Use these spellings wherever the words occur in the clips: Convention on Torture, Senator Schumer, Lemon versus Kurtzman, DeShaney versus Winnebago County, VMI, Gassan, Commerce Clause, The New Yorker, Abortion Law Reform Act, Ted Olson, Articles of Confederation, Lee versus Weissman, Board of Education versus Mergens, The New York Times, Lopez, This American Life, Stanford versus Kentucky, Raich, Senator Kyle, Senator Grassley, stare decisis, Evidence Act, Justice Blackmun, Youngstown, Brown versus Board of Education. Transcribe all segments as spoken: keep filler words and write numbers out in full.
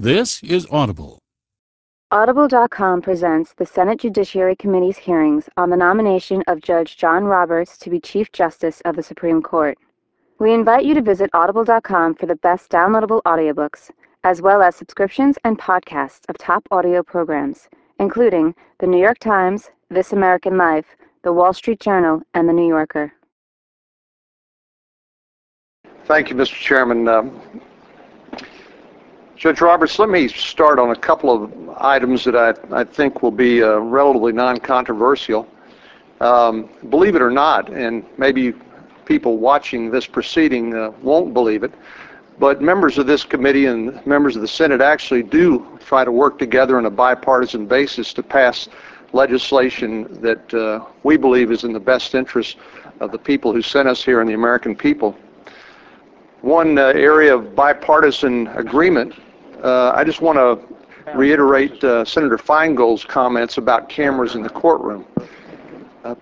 This is Audible. Audible dot com presents the Senate Judiciary Committee's hearings on the nomination of Judge John Roberts to be Chief Justice of the Supreme Court. We invite you to visit Audible dot com for the best downloadable audiobooks, as well as subscriptions and podcasts of top audio programs, including The New York Times, This American Life, The Wall Street Journal, and The New Yorker. Thank you, Mister Chairman. Um, Judge Roberts, let me start on a couple of items that I, I think will be uh, relatively non-controversial. Um, believe it or not, and maybe people watching this proceeding uh, won't believe it, but members of this committee and members of the Senate actually do try to work together on a bipartisan basis to pass legislation that uh, we believe is in the best interest of the people who sent us here and the American people. One uh, area of bipartisan agreement, Uh, I just want to reiterate uh, Senator Feingold's comments about cameras in the courtroom. Uh,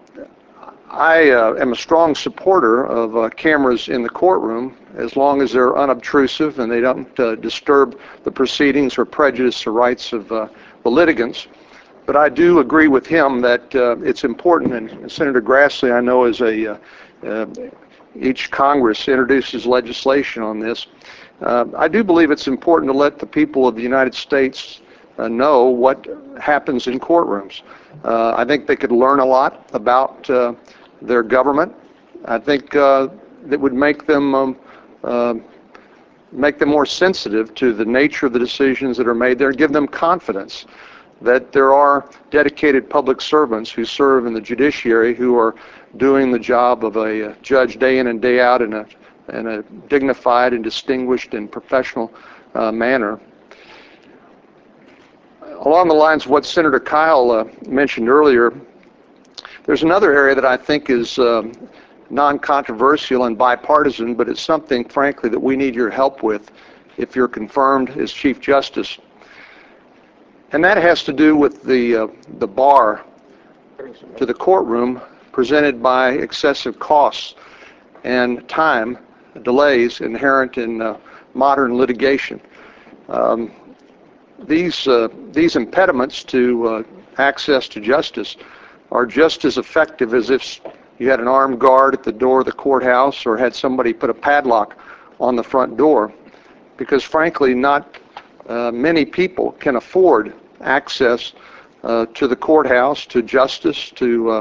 I uh, am a strong supporter of uh, cameras in the courtroom as long as they're unobtrusive and they don't uh, disturb the proceedings or prejudice the rights of uh, the litigants. But I do agree with him that uh, it's important, and Senator Grassley, I know, is a uh, uh, each Congress introduces legislation on this. Uh, I do believe it's important to let the people of the United States uh, know what happens in courtrooms. Uh, I think they could learn a lot about uh, their government. I think uh, that would make them um, uh, make them more sensitive to the nature of the decisions that are made there, give them confidence that there are dedicated public servants who serve in the judiciary who are doing the job of a judge day in and day out in a, in a dignified and distinguished and professional uh, manner. Along the lines of what Senator Kyle uh, mentioned earlier, there's another area that I think is um, non-controversial and bipartisan, but it's something, frankly, that we need your help with if you're confirmed as Chief Justice. And that has to do with the uh, the bar to the courtroom presented by excessive costs and time delays inherent in uh, modern litigation. Um, these uh, these impediments to uh, access to justice are just as effective as if you had an armed guard at the door of the courthouse or had somebody put a padlock on the front door, because frankly, not Uh, many people can afford access uh, to the courthouse, to justice, to uh,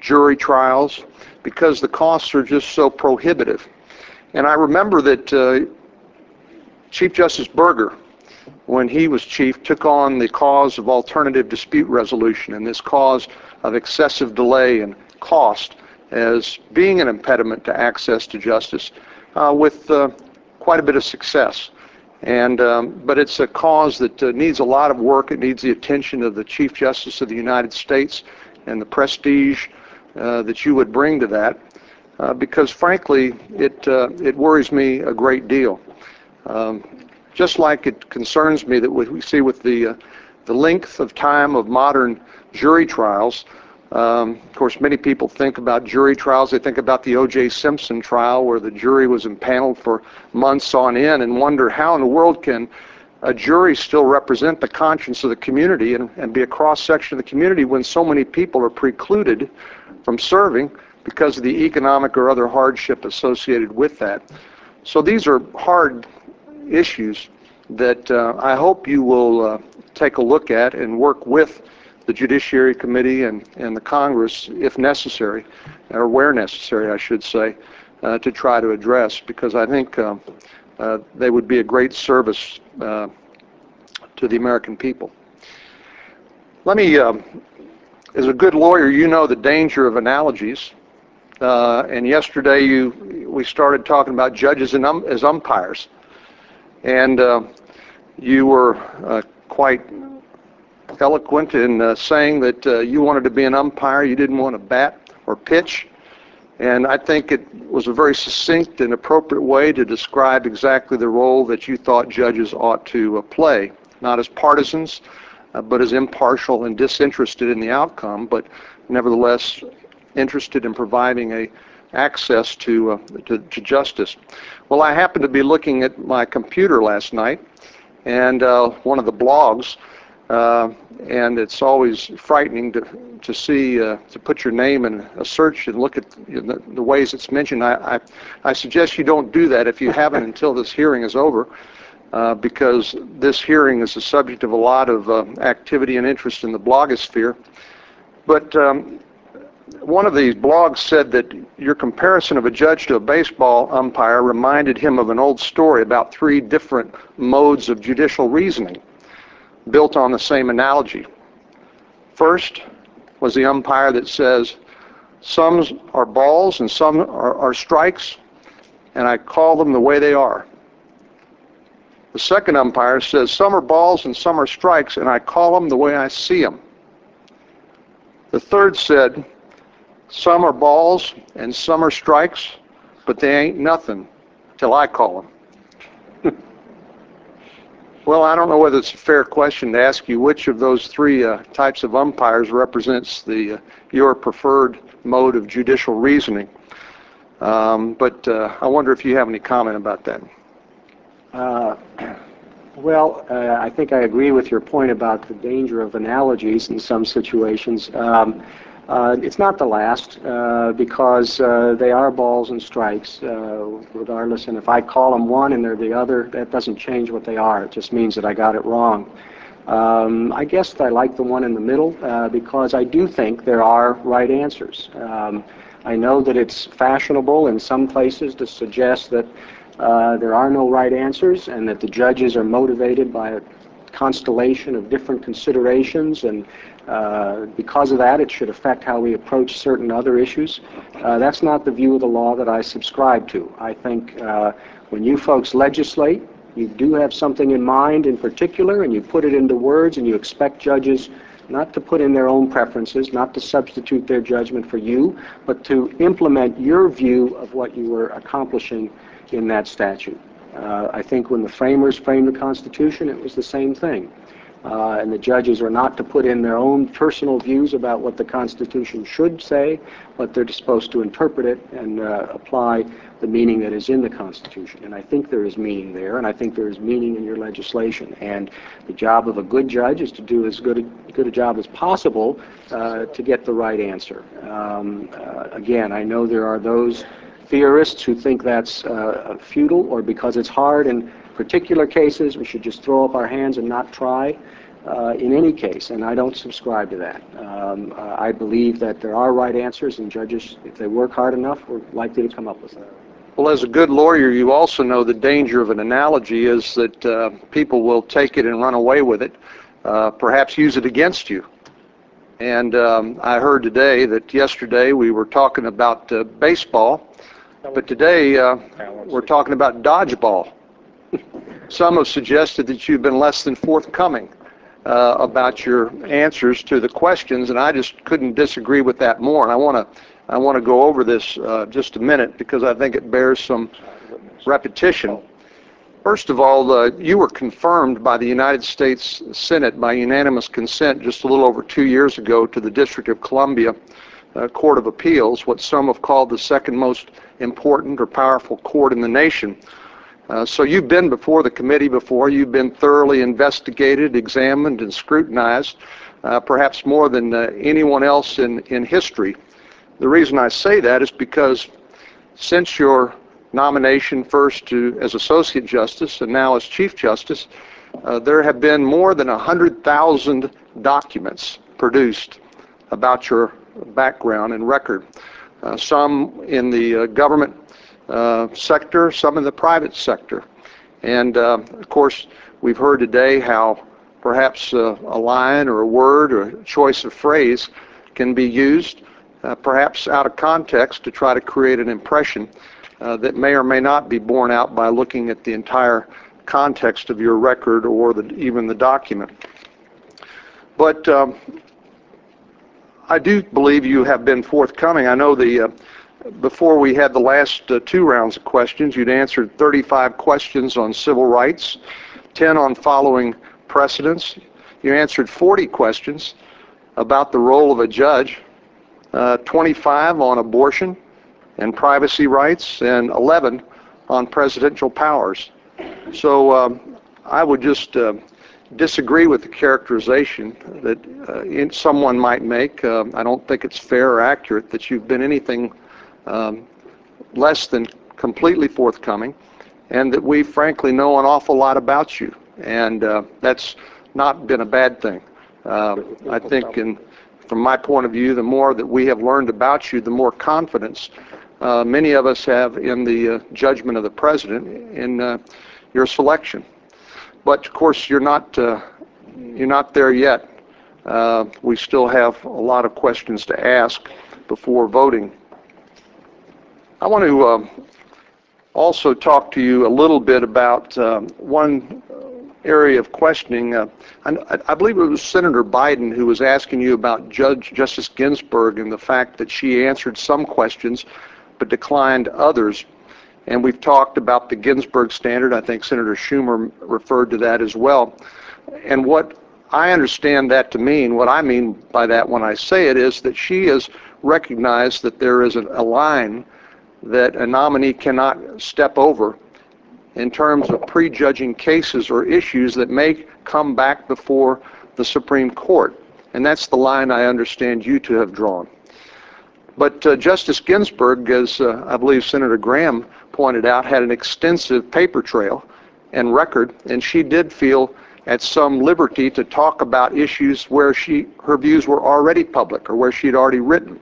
jury trials, because the costs are just so prohibitive. And I remember that uh, Chief Justice Burger, when he was chief, took on the cause of alternative dispute resolution and this cause of excessive delay and cost as being an impediment to access to justice uh, with uh, quite a bit of success. And, um, but it's a cause that uh, needs a lot of work. It needs the attention of the Chief Justice of the United States and the prestige uh, that you would bring to that, uh, because frankly, it, uh, it worries me a great deal. Um, just like it concerns me that we see with the, uh, the length of time of modern jury trials. Um, of course, many people think about jury trials. They think about the O J Simpson trial where the jury was impaneled for months on end and wonder how in the world can a jury still represent the conscience of the community and, and be a cross-section of the community when so many people are precluded from serving because of the economic or other hardship associated with that. So these are hard issues that uh, I hope you will uh, take a look at and work with the Judiciary Committee and, and the Congress, if necessary, or where necessary, I should say, uh, to try to address, because I think uh, uh, they would be a great service uh, to the American people. Let me, uh, as a good lawyer, you know the danger of analogies, uh, and yesterday you we started talking about judges and um, as umpires, and uh, you were uh, quite eloquent in uh, saying that uh, you wanted to be an umpire, you didn't want to bat or pitch, and I think it was a very succinct and appropriate way to describe exactly the role that you thought judges ought to uh, play, not as partisans, uh, but as impartial and disinterested in the outcome, but nevertheless interested in providing a access to, uh, to, to justice. Well, I happened to be looking at my computer last night, and uh, one of the blogs, uh, and it's always frightening to to see uh, to put your name in a search and look at the, the ways it's mentioned. I, I I suggest you don't do that if you haven't until this hearing is over, uh, because this hearing is the subject of a lot of uh, activity and interest in the blogosphere. But um, one of these blogs said that your comparison of a judge to a baseball umpire reminded him of an old story about three different modes of judicial reasoning built on the same analogy. First was the umpire that says, some are balls and some are, are strikes, and I call them the way they are. The second umpire says, some are balls and some are strikes, and I call them the way I see them. The third said, some are balls and some are strikes, but they ain't nothing till I call them. Well, I don't know whether it's a fair question to ask you which of those three uh, types of umpires represents the uh, your preferred mode of judicial reasoning. Um, but uh, I wonder if you have any comment about that. Uh, Well, uh, I think I agree with your point about the danger of analogies in some situations. Um, uh, it's not the last, uh, because uh, they are balls and strikes, uh, regardless. And if I call them one and they're the other, that doesn't change what they are. It just means that I got it wrong. Um, I guess I like the one in the middle, uh, because I do think there are right answers. Um, I know that it's fashionable in some places to suggest that Uh, there are no right answers, and that the judges are motivated by a constellation of different considerations, and uh, because of that it should affect how we approach certain other issues. Uh, that's not the view of the law that I subscribe to. I think uh, when you folks legislate, you do have something in mind in particular, and you put it into words, and you expect judges not to put in their own preferences, not to substitute their judgment for you, but to implement your view of what you were accomplishing in that statute. Uh, I think when the framers framed the Constitution, it was the same thing. Uh, and the judges are not to put in their own personal views about what the Constitution should say, but they're supposed to interpret it and uh, apply the meaning that is in the Constitution. And I think there is meaning there, and I think there is meaning in your legislation. And the job of a good judge is to do as good a, good a job as possible uh, to get the right answer. Um, uh, again, I know there are those theorists who think that's uh, futile, or because it's hard in particular cases we should just throw up our hands and not try uh, in any case, and I don't subscribe to that. Um, uh, I believe that there are right answers, and judges, if they work hard enough, are likely to come up with that. Well, as a good lawyer, you also know the danger of an analogy is that uh, people will take it and run away with it, uh, perhaps use it against you. And um, I heard today that yesterday we were talking about uh, baseball, but today uh, we're talking about dodgeball. Some have suggested that you've been less than forthcoming uh, about your answers to the questions, and I just couldn't disagree with that more. And I want to I want to go over this uh, just a minute, because I think it bears some repetition. First of all, uh, you were confirmed by the United States Senate by unanimous consent just a little over two years ago to the District of Columbia Uh, Court of Appeals, what some have called the second most important or powerful court in the nation. Uh, so you've been before the committee before. You've been thoroughly investigated, examined, and scrutinized, uh, perhaps more than uh, anyone else in, in history. The reason I say that is because since your nomination first to, as Associate Justice and now as Chief Justice, uh, there have been more than one hundred thousand documents produced about your background and record, uh, some in the uh, government uh, sector, some in the private sector. And uh, of course, we've heard today how perhaps uh, a line or a word or a choice of phrase can be used, uh, perhaps out of context, to try to create an impression uh, that may or may not be borne out by looking at the entire context of your record or the, even the document. But um, I do believe you have been forthcoming. I know the, uh, before we had the last uh, two rounds of questions, you'd answered thirty-five questions on civil rights, ten on following precedents. You answered forty questions about the role of a judge, uh, twenty-five on abortion and privacy rights, and eleven on presidential powers. So um, I would just uh, disagree with the characterization that uh, in, someone might make. Uh, I don't think it's fair or accurate that you've been anything um, less than completely forthcoming, and that we frankly know an awful lot about you, and uh, that's not been a bad thing. Uh, I think in, from my point of view, the more that we have learned about you, the more confidence uh, many of us have in the uh, judgment of the President in uh, your selection. But of course, you're not uh, you're not there yet. Uh, we still have a lot of questions to ask before voting. I want to uh, also talk to you a little bit about um, one area of questioning. Uh, I, I believe it was Senator Biden who was asking you about Judge Justice Ginsburg and the fact that she answered some questions but declined others. And we've talked about the Ginsburg standard. I think Senator Schumer referred to that as well. And what I understand that to mean, what I mean by that when I say it, is that she has recognized that there is a line that a nominee cannot step over in terms of prejudging cases or issues that may come back before the Supreme Court. And that's the line I understand you to have drawn. But uh, Justice Ginsburg, as uh, I believe Senator Graham pointed out, had an extensive paper trail and record, and she did feel at some liberty to talk about issues where she, her views were already public or where she had already written.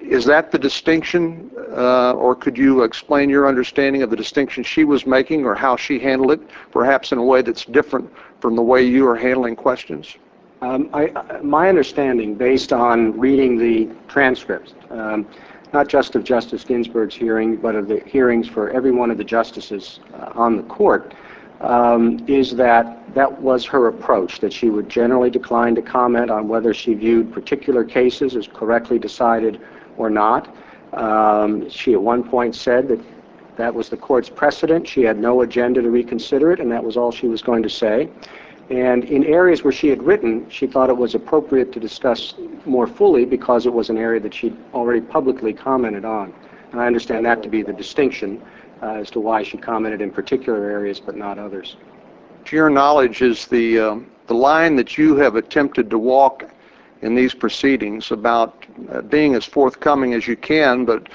Is that the distinction, uh, or could you explain your understanding of the distinction she was making or how she handled it, perhaps in a way that's different from the way you are handling questions? Um, I, I, my understanding, based on reading the transcripts, um, not just of Justice Ginsburg's hearing, but of the hearings for every one of the justices uh, on the court, um, is that that was her approach, that she would generally decline to comment on whether she viewed particular cases as correctly decided or not. Um, she at one point said that that was the court's precedent, she had no agenda to reconsider it, and that was all she was going to say. And in areas where she had written, she thought it was appropriate to discuss more fully because it was an area that she'd already publicly commented on. And I understand that to be the distinction uh, as to why she commented in particular areas but not others. To your knowledge, is the, um, the line that you have attempted to walk in these proceedings about uh, being as forthcoming as you can, but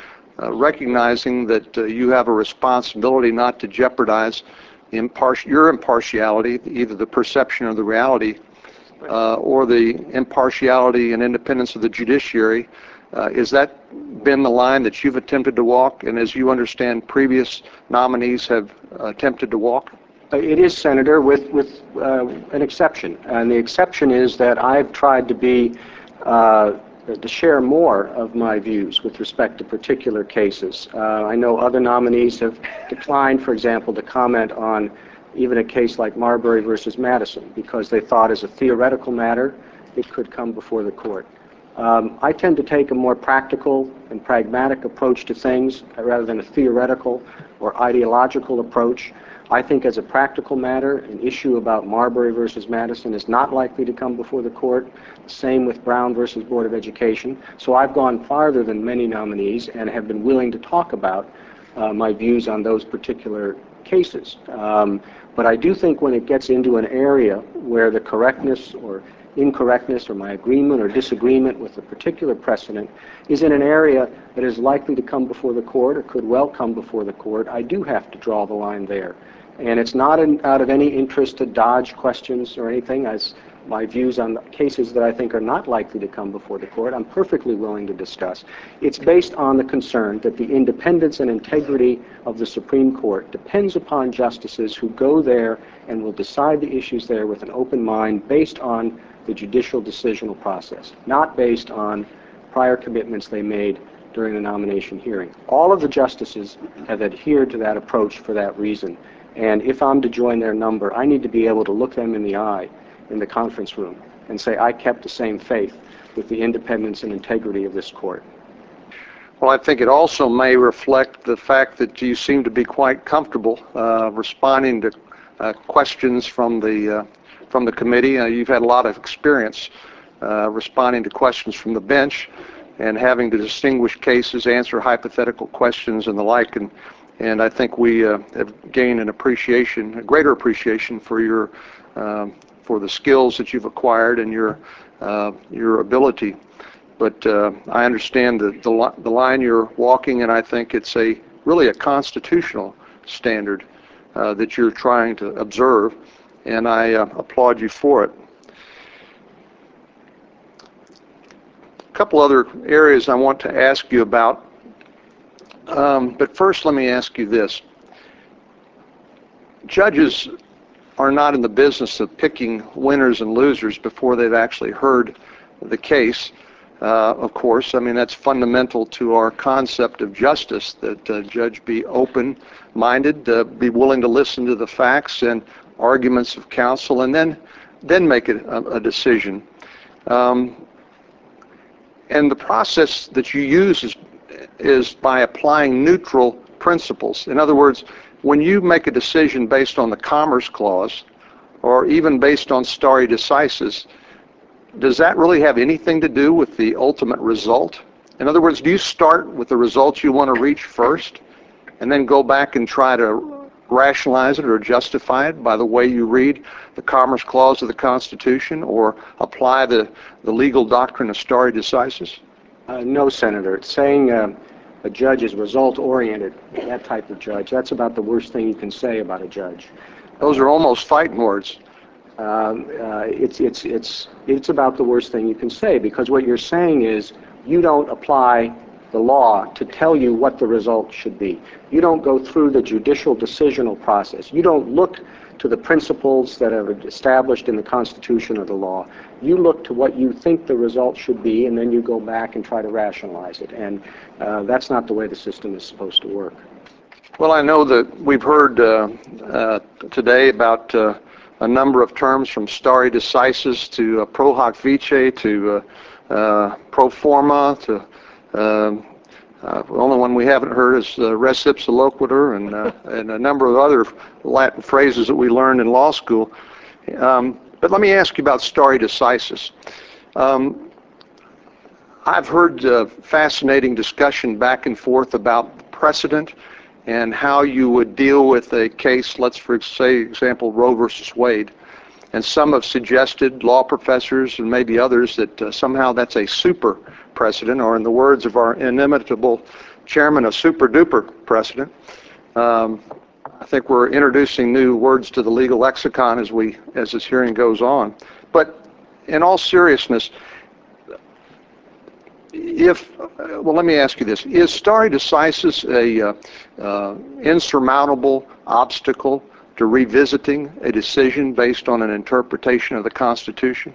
uh, recognizing that uh, you have a responsibility not to jeopardize Impartial, your impartiality, either the perception of the reality uh, or the impartiality and independence of the judiciary, uh, is that been the line that you've attempted to walk, and as you understand previous nominees have attempted to walk? It is, Senator, with, with uh, an exception, and the exception is that I've tried to be uh, to share more of my views with respect to particular cases. Uh, I know other nominees have declined, for example, to comment on even a case like Marbury versus Madison because they thought as a theoretical matter it could come before the court. Um, I tend to take a more practical and pragmatic approach to things rather than a theoretical or ideological approach. I think as a practical matter, an issue about Marbury versus Madison is not likely to come before the court. Same with Brown versus Board of Education. So I've gone farther than many nominees and have been willing to talk about uh, my views on those particular cases. Um, but I do think when it gets into an area where the correctness or incorrectness or my agreement or disagreement with a particular precedent is in an area that is likely to come before the court or could well come before the court, I do have to draw the line there. And it's not in, out of any interest to dodge questions or anything. As my views on the cases that I think are not likely to come before the court, I'm perfectly willing to discuss. It's based on the concern that the independence and integrity of the Supreme Court depends upon justices who go there and will decide the issues there with an open mind based on the judicial decisional process, not based on prior commitments they made during the nomination hearing. All of the justices have adhered to that approach for that reason. And if I'm to join their number, I need to be able to look them in the eye in the conference room and say, I kept the same faith with the independence and integrity of this court. Well, I think it also may reflect the fact that you seem to be quite comfortable uh, responding to uh, questions from the, uh, from the committee. Uh, you've had a lot of experience uh, responding to questions from the bench and having to distinguish cases, answer hypothetical questions and the like. And And I think we uh, have gained an appreciation, a greater appreciation for your, um, for the skills that you've acquired and your, uh, your ability. But uh, I understand the, the, li the line you're walking, and I think it's a really a constitutional standard uh, that you're trying to observe, and I uh, applaud you for it. A couple other areas I want to ask you about, um, but first let me ask you this. Judges are not in the business of picking winners and losers before they've actually heard the case. Uh, of course, I mean, that's fundamental to our concept of justice, that uh, judge be open-minded, uh, be willing to listen to the facts and arguments of counsel, and then then make a, a decision. Um, and the process that you use is, is by applying neutral principles. In other words, when you make a decision based on the Commerce Clause, or even based on stare decisis, does that really have anything to do with the ultimate result? In other words, do you start with the results you want to reach first and then go back and try to rationalize it or justify it by the way you read the Commerce Clause of the Constitution or apply the, the legal doctrine of stare decisis? Uh, no, Senator. It's saying uh, a judge is result-oriented, that type of judge. That's about the worst thing you can say about a judge. Those are almost fighting words. Um, uh, it's, it's, it's, it's about the worst thing you can say, because what you're saying is you don't apply the law to tell you what the result should be. You don't go through the judicial decisional process. You don't look to the principles that are established in the Constitution or the law. You look to what you think the result should be, and then you go back and try to rationalize it. And uh, that's not the way the system is supposed to work. Well, I know that we've heard uh, uh, today about uh, a number of terms from stare decisis to uh, pro hoc vice to uh, uh, pro forma to uh, uh, the only one we haven't heard is uh, res ipsa loquitur and, uh, and a number of other Latin phrases that we learned in law school. Um, but let me ask you about stare decisis. Um, I've heard uh, fascinating discussion back and forth about precedent and how you would deal with a case, let's for say, example, Roe versus Wade. And some have suggested, law professors and maybe others, that uh, somehow that's a super precedent, or in the words of our inimitable chairman, a super duper precedent. Um, I think we're introducing new words to the legal lexicon as we, as this hearing goes on. But in all seriousness, If, well, let me ask you this. Is stare decisis a uh, uh, insurmountable obstacle to revisiting a decision based on an interpretation of the Constitution?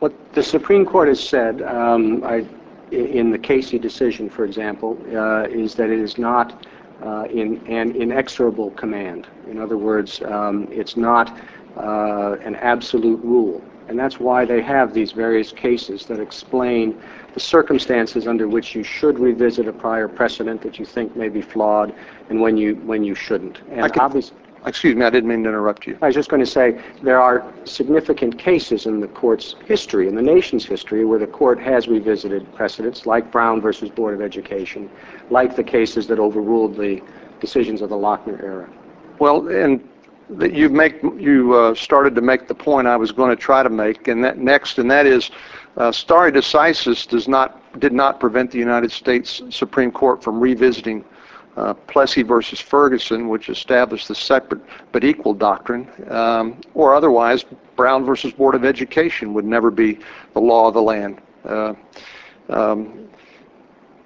What the Supreme Court has said, um, I, in the Casey decision, for example, uh, is that it is not uh, in, an inexorable command. In other words, um, it's not uh, an absolute rule. And that's why they have these various cases that explain the circumstances under which you should revisit a prior precedent that you think may be flawed, and when you when you shouldn't. And I can, obviously, excuse me, I didn't mean to interrupt you. I was just going to say there are significant cases in the court's history, in the nation's history, where the court has revisited precedents, like Brown versus Board of Education, like the cases that overruled the decisions of the Lochner era. Well, and that you make you uh, started to make the point I was going to try to make, and that next, and that is, uh, stare decisis does not did not prevent the United States Supreme Court from revisiting uh, Plessy versus Ferguson, which established the separate but equal doctrine, um, or otherwise Brown versus Board of Education would never be the law of the land. Uh, um,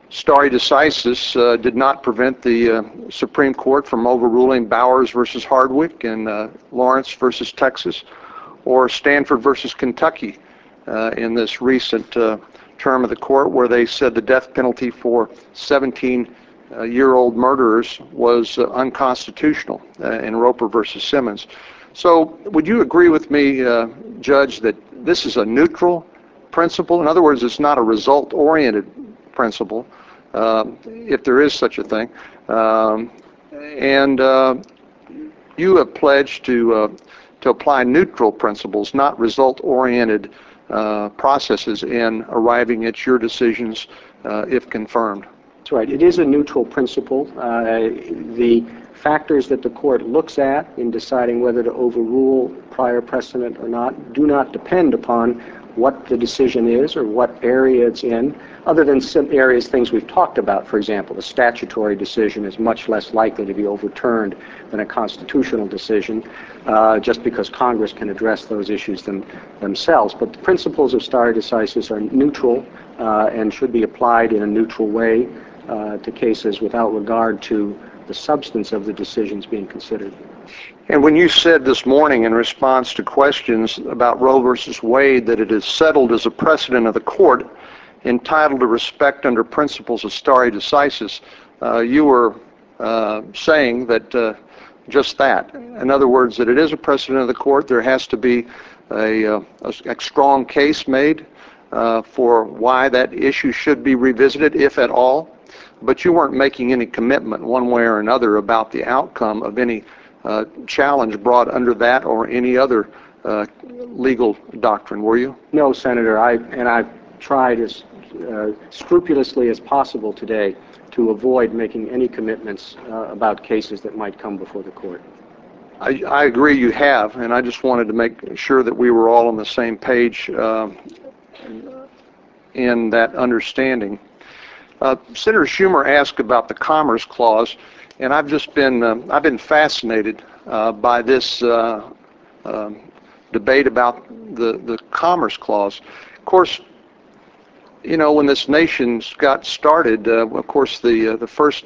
Stare decisis uh, did not prevent the uh, Supreme Court from overruling Bowers versus Hardwick and uh, Lawrence versus Texas, or Stanford versus Kentucky uh, in this recent uh, term of the court, where they said the death penalty for seventeen-year-old uh, murderers was uh, unconstitutional uh, in Roper versus Simmons. So would you agree with me, uh, Judge, that this is a neutral principle? In other words, it's not a result-oriented principle, uh, if there is such a thing, um, and uh, you have pledged to uh, to apply neutral principles, not result-oriented uh, processes in arriving at your decisions, uh, if confirmed. That's right. It is a neutral principle. Uh, the factors that the court looks at in deciding whether to overrule prior precedent or not do not depend upon what the decision is or what area it's in, other than some areas, things we've talked about. For example, a statutory decision is much less likely to be overturned than a constitutional decision, uh, just because Congress can address those issues them, themselves. But the principles of stare decisis are neutral uh, and should be applied in a neutral way uh, to cases without regard to the substance of the decisions being considered. And when you said this morning in response to questions about Roe versus Wade that it is settled as a precedent of the court entitled to respect under principles of stare decisis, uh, you were uh, saying that uh, just that. In other words, that it is a precedent of the court. There has to be a, a, a strong case made uh, for why that issue should be revisited, if at all. But you weren't making any commitment one way or another about the outcome of any uh, challenge brought under that or any other uh, legal doctrine, were you? No, Senator. I and I've tried as uh, scrupulously as possible today to avoid making any commitments uh, about cases that might come before the court. I, I agree you have, and I just wanted to make sure that we were all on the same page uh, in that understanding. Uh, Senator Schumer asked about the Commerce Clause, and I've just been uh, I've been fascinated uh, by this uh, uh, debate about the the Commerce Clause. Of course, you know, when this nation got started, uh, of course the uh, the first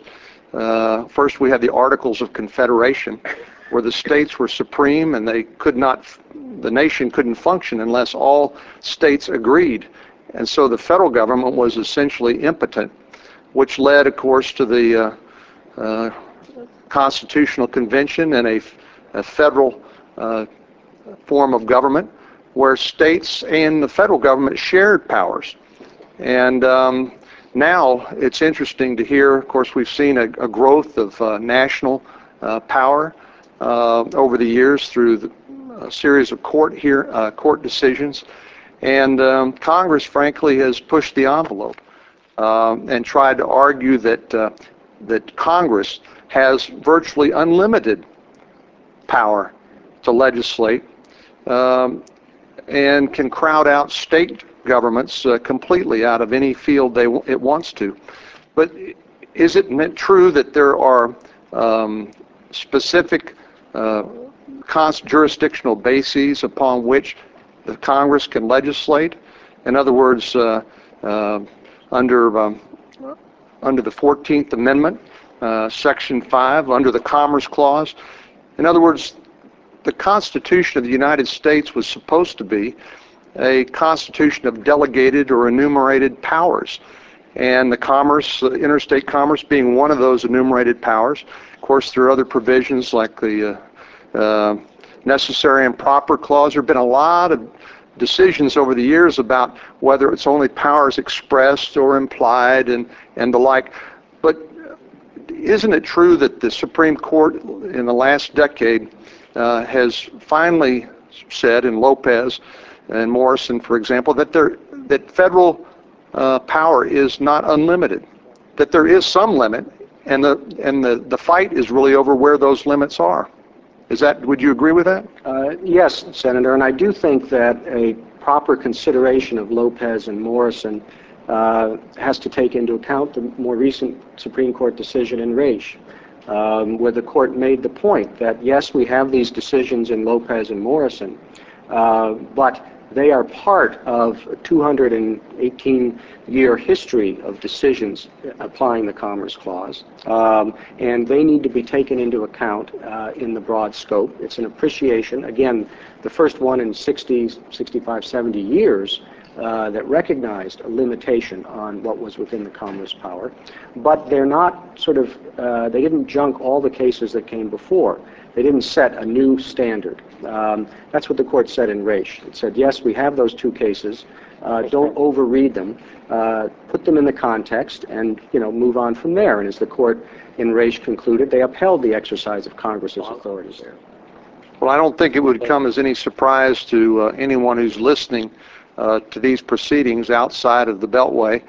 uh, first we had the Articles of Confederation, where the states were supreme and they could not, the nation couldn't function unless all states agreed. And so the federal government was essentially impotent, which led, of course, to the uh, uh, Constitutional Convention and a, a federal uh, form of government where states and the federal government shared powers. And um, now it's interesting to hear, of course, we've seen a, a growth of uh, national uh, power uh, over the years through the, a series of court here uh, court decisions. And um, Congress, frankly, has pushed the envelope um, and tried to argue that uh, that Congress has virtually unlimited power to legislate um, and can crowd out state governments uh, completely out of any field they w it wants to. But is it true that there are um, specific uh, cons jurisdictional bases upon which the Congress can legislate? In other words, uh, uh, under um, under the fourteenth Amendment, uh, Section five, under the Commerce Clause. In other words, the Constitution of the United States was supposed to be a constitution of delegated or enumerated powers, and the commerce, uh, interstate commerce, being one of those enumerated powers. Of course, there are other provisions like the Uh, uh, Necessary and Proper Clause. There have been a lot of decisions over the years about whether it's only powers expressed or implied and, and the like. But isn't it true that the Supreme Court in the last decade uh, has finally said, in Lopez and Morrison, for example, that, there, that federal uh, power is not unlimited, that there is some limit, and the, and the, the fight is really over where those limits are? Is that, would you agree with that? Uh, yes, Senator, and I do think that a proper consideration of Lopez and Morrison uh, has to take into account the more recent Supreme Court decision in Raich, um, where the court made the point that, yes, we have these decisions in Lopez and Morrison, uh, but they are part of a two hundred eighteen year history of decisions applying the Commerce Clause, um, and they need to be taken into account uh, in the broad scope. It's an appreciation, again, the first one in sixty, sixty-five, seventy years uh, that recognized a limitation on what was within the Commerce power, but they're not sort of, uh, they didn't junk all the cases that came before. They didn't set a new standard. Um, that's what the court said in Raich. It said, yes, we have those two cases. Uh, don't overread them. Uh, put them in the context and, you know, move on from there. And as the court in Raich concluded, they upheld the exercise of Congress's authorities there. Well, I don't think it would come as any surprise to uh, anyone who's listening uh, to these proceedings outside of the Beltway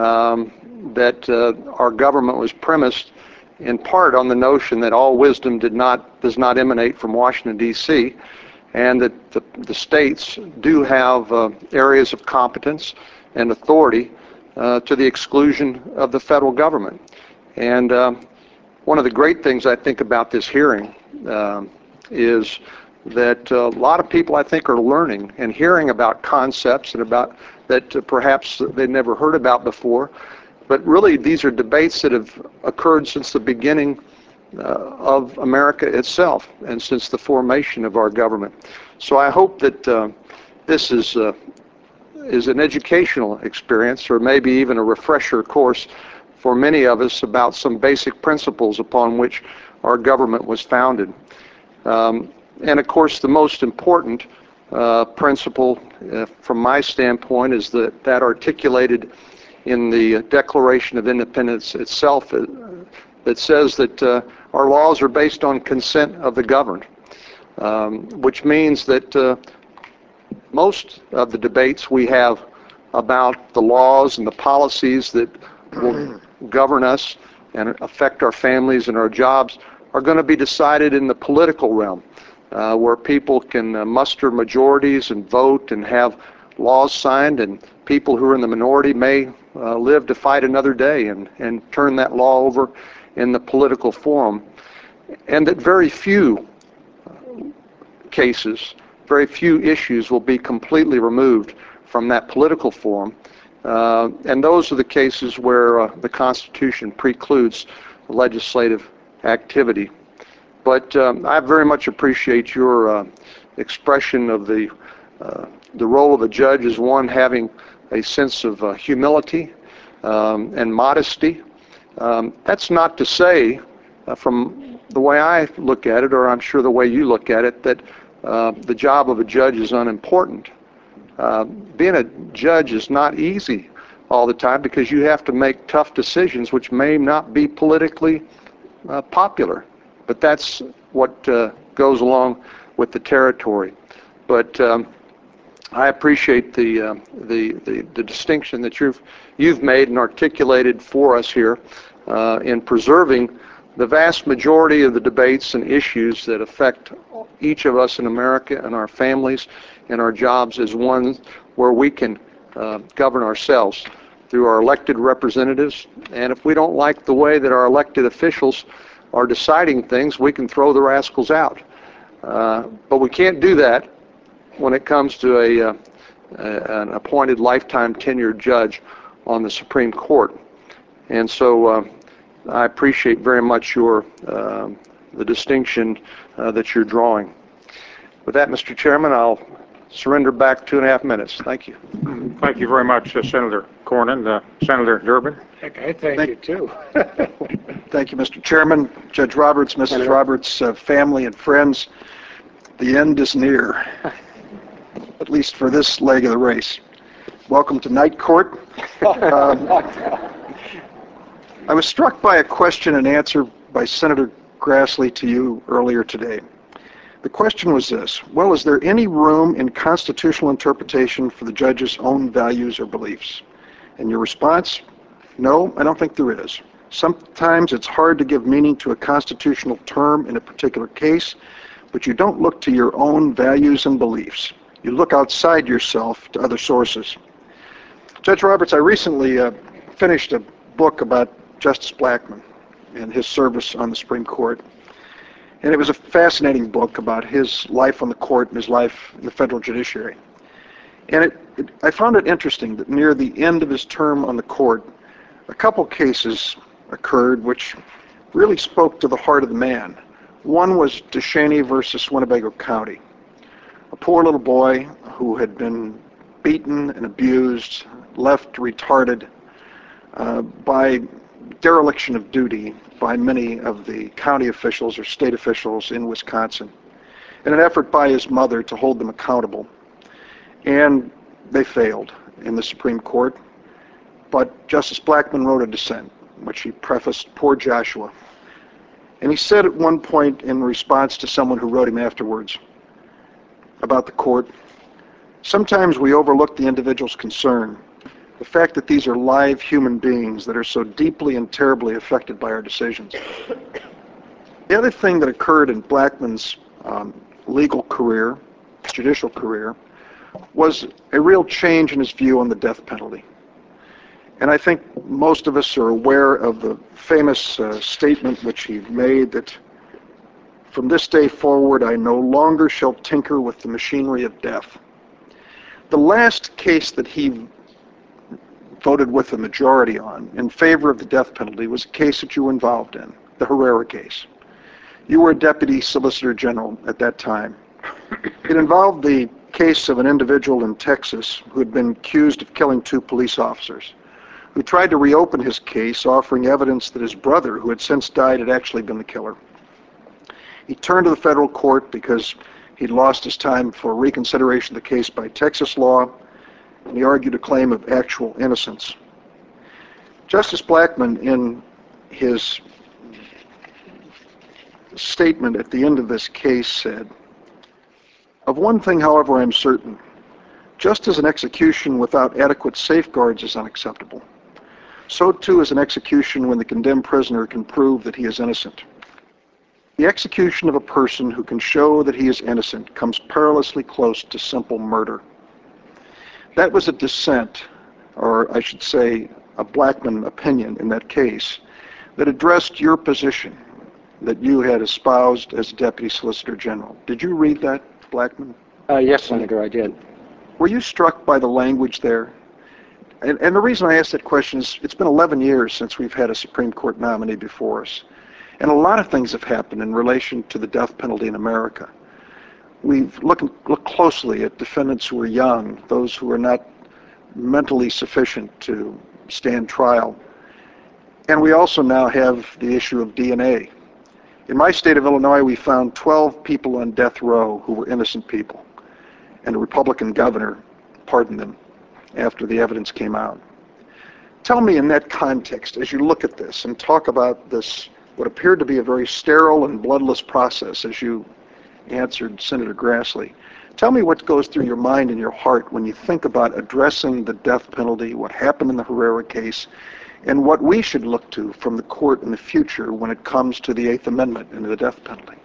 um, that uh, our government was premised in part on the notion that all wisdom did not does not emanate from Washington, D C, and that the, the states do have uh, areas of competence and authority uh, to the exclusion of the federal government. And uh, one of the great things I think about this hearing uh, is that a lot of people, I think, are learning and hearing about concepts and about that uh, perhaps they never heard about before. But really, these are debates that have occurred since the beginning uh, of America itself and since the formation of our government. So I hope that uh, this is uh, is an educational experience, or maybe even a refresher course for many of us about some basic principles upon which our government was founded. Um, and of course, the most important uh, principle uh, from my standpoint is that that articulated in the Declaration of Independence itself, uh, that says that uh, our laws are based on consent of the governed, um, which means that uh, most of the debates we have about the laws and the policies that will govern us and affect our families and our jobs are going to be decided in the political realm, uh, where people can uh, muster majorities and vote and have laws signed, and people who are in the minority may uh, live to fight another day and, and turn that law over in the political forum. And that very few cases, very few issues will be completely removed from that political forum. Uh, and those are the cases where uh, the Constitution precludes legislative activity. But um, I very much appreciate your uh, expression of the uh, the role of a judge is one having a sense of uh, humility um, and modesty. Um, that's not to say, uh, from the way I look at it, or I'm sure the way you look at it, that uh, the job of a judge is unimportant. Uh, being a judge is not easy all the time, because you have to make tough decisions which may not be politically uh, popular. But that's what uh, goes along with the territory. But um, I appreciate the, uh, the the the distinction that you've you've made and articulated for us here uh, in preserving the vast majority of the debates and issues that affect each of us in America and our families and our jobs as ones where we can uh, govern ourselves through our elected representatives. And if we don't like the way that our elected officials are deciding things, we can throw the rascals out. Uh, but we can't do that when it comes to a, uh, a, an appointed lifetime tenured judge on the Supreme Court. And so uh, I appreciate very much your, uh, the distinction uh, that you're drawing. With that, Mister Chairman, I'll surrender back two and a half minutes. Thank you. Thank you very much, uh, Senator Cornyn. Uh, Senator Durbin. Heck, I thank, thank you, too. Thank you, Mister Chairman, Judge Roberts, Missus Hello. Roberts, uh, family and friends. The end is near. At least for this leg of the race. Welcome to night court. Um, I was struck by a question and answer by Senator Grassley to you earlier today. The question was this: well, is there any room in constitutional interpretation for the judge's own values or beliefs? And your response? No, I don't think there is. Sometimes it's hard to give meaning to a constitutional term in a particular case, but you don't look to your own values and beliefs. You look outside yourself to other sources. Judge Roberts, I recently uh, finished a book about Justice Blackmun and his service on the Supreme Court. And it was a fascinating book about his life on the court and his life in the federal judiciary. And it, it, I found it interesting that near the end of his term on the court, a couple cases occurred which really spoke to the heart of the man. One was DeShaney versus Winnebago County. A poor little boy who had been beaten and abused, left retarded uh, by dereliction of duty by many of the county officials or state officials in Wisconsin, in an effort by his mother to hold them accountable. And they failed in the Supreme Court. But Justice Blackmun wrote a dissent, which he prefaced, "Poor Joshua." And he said at one point in response to someone who wrote him afterwards, about the court, "Sometimes we overlook the individual's concern, The fact that these are live human beings that are so deeply and terribly affected by our decisions. The other thing that occurred in Blackmun's um, legal career, judicial career, was a real change in his view on the death penalty. And I think most of us are aware of the famous uh, statement which he made that, "From this day forward, I no longer shall tinker with the machinery of death." The last case that he voted with a majority on in favor of the death penalty was a case that you were involved in, the Herrera case. You were a deputy solicitor general at that time. It involved the case of an individual in Texas who had been accused of killing two police officers, who tried to reopen his case, offering evidence that his brother, who had since died, had actually been the killer. He turned to the federal court because he'd lost his time for reconsideration of the case by Texas law, and he argued a claim of actual innocence. Justice Blackmun, in his statement at the end of this case, said, "Of one thing, however, I am certain. Just as an execution without adequate safeguards is unacceptable, so too is an execution when the condemned prisoner can prove that he is innocent. The execution of a person who can show that he is innocent comes perilously close to simple murder." That was a dissent, or I should say a Blackmun opinion in that case, that addressed your position that you had espoused as Deputy Solicitor General. Did you read that, Blackmun? Uh, yes, Senator, I did. Were you struck by the language there? And, and the reason I ask that question is it's been eleven years since we've had a Supreme Court nominee before us. And a lot of things have happened in relation to the death penalty in America. We've looked, looked closely at defendants who are young, those who are not mentally sufficient to stand trial. And we also now have the issue of D N A. In my state of Illinois, we found twelve people on death row who were innocent people, and a Republican governor pardoned them after the evidence came out. Tell me in that context, as you look at this and talk about this, what appeared to be a very sterile and bloodless process, as you answered Senator Grassley, tell me what goes through your mind and your heart when you think about addressing the death penalty, what happened in the Herrera case, and what we should look to from the court in the future when it comes to the Eighth Amendment and the death penalty.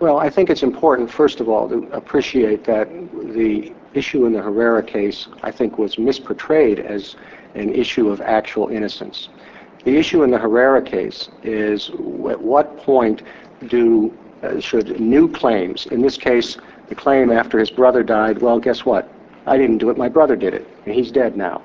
Well, I think it's important, first of all, to appreciate that the issue in the Herrera case, I think, was misportrayed as an issue of actual innocence. The issue in the Herrera case is at what point do uh, should new claims, in this case, the claim after his brother died, well, guess what? I didn't do it, my brother did it, and he's dead now.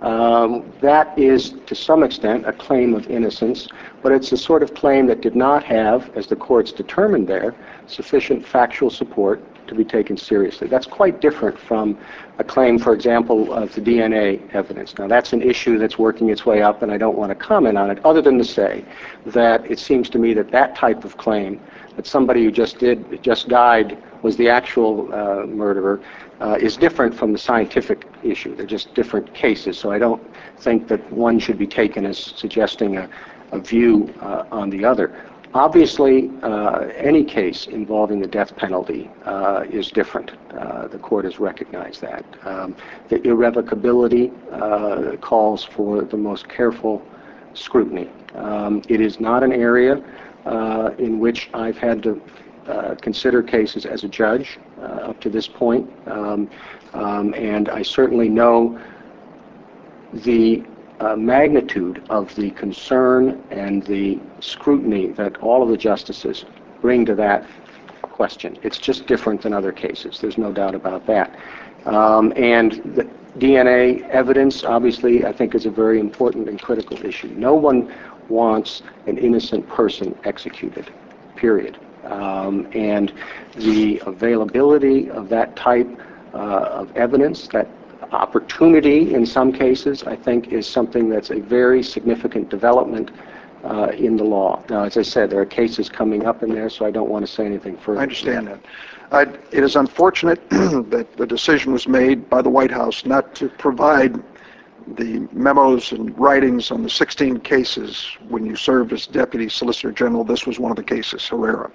Um, that is, to some extent, a claim of innocence, but it's a sort of claim that did not have, as the courts determined there, sufficient factual support to be taken seriously. That's quite different from a claim, for example, of the D N A evidence. Now, that's an issue that's working its way up, and I don't want to comment on it, other than to say that it seems to me that that type of claim, that somebody who just did, just died was the actual uh, murderer, uh, is different from the scientific issue. They're just different cases, so I don't think that one should be taken as suggesting a, a view uh, on the other. Obviously, uh, any case involving the death penalty uh, is different. Uh, the court has recognized that. Um, the irrevocability uh, calls for the most careful scrutiny. Um, it is not an area uh, in which I've had to Uh, consider cases as a judge uh, up to this point, um, um, and I certainly know the uh, magnitude of the concern and the scrutiny that all of the justices bring to that question. It's just different than other cases. There's no doubt about that. Um, and the D N A evidence, obviously, I think is a very important and critical issue. No one wants an innocent person executed, period. Um, and the availability of that type uh, of evidence, that opportunity in some cases, I think is something that's a very significant development uh, in the law. Now, as I said, there are cases coming up in there, so I don't want to say anything further. I understand that. I, it is unfortunate that the decision was made by the White House not to provide the memos and writings on the sixteen cases when you served as Deputy Solicitor General. This was one of the cases, Herrera.